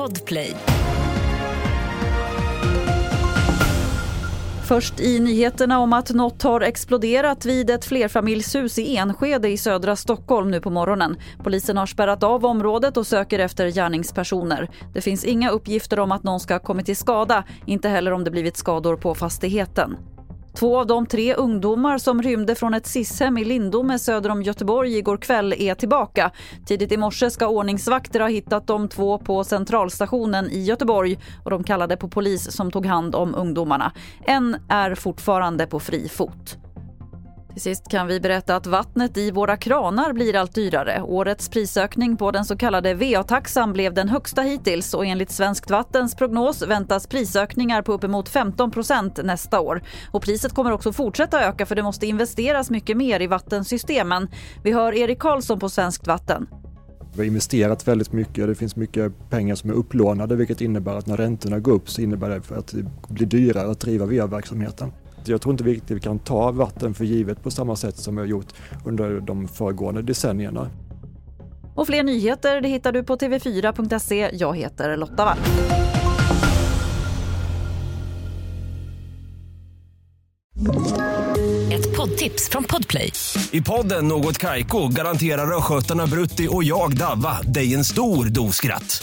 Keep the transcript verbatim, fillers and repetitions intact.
Podplay. Först i nyheterna om att något har exploderat vid ett flerfamiljshus i Enskede i södra Stockholm nu på morgonen. Polisen har spärrat av området och söker efter gärningspersoner. Det finns inga uppgifter om att någon ska ha kommit till skada, inte heller om det blivit skador på fastigheten. Två av de tre ungdomar som rymde från ett sishem i Lindome söder om Göteborg igår kväll är tillbaka. Tidigt i morse ska ordningsvakter ha hittat de två på centralstationen i Göteborg och de kallade på polis som tog hand om ungdomarna. En är fortfarande på fri fot. Till sist kan vi berätta att vattnet i våra kranar blir allt dyrare. Årets prisökning på den så kallade V A-taxan blev den högsta hittills och enligt Svenskt Vattens prognos väntas prisökningar på uppemot femton procent nästa år. Och priset kommer också fortsätta öka för det måste investeras mycket mer i vattensystemen. Vi hör Erik Karlsson på Svenskt Vatten. Vi har investerat väldigt mycket och det finns mycket pengar som är upplånade vilket innebär att när räntorna går upp så innebär det att det blir dyrare att driva V A-verksamheten. Jag tror inte riktigt vi kan ta vatten för givet på samma sätt som vi har gjort under de föregående decennierna. Och fler nyheter det hittar du på tv fyra punkt se. Jag heter Lotta Wall. Ett poddtips från Podplay. I podden Något Kaiko garanterar röskötarna Bruti och Jagdava dig en stor doskratt.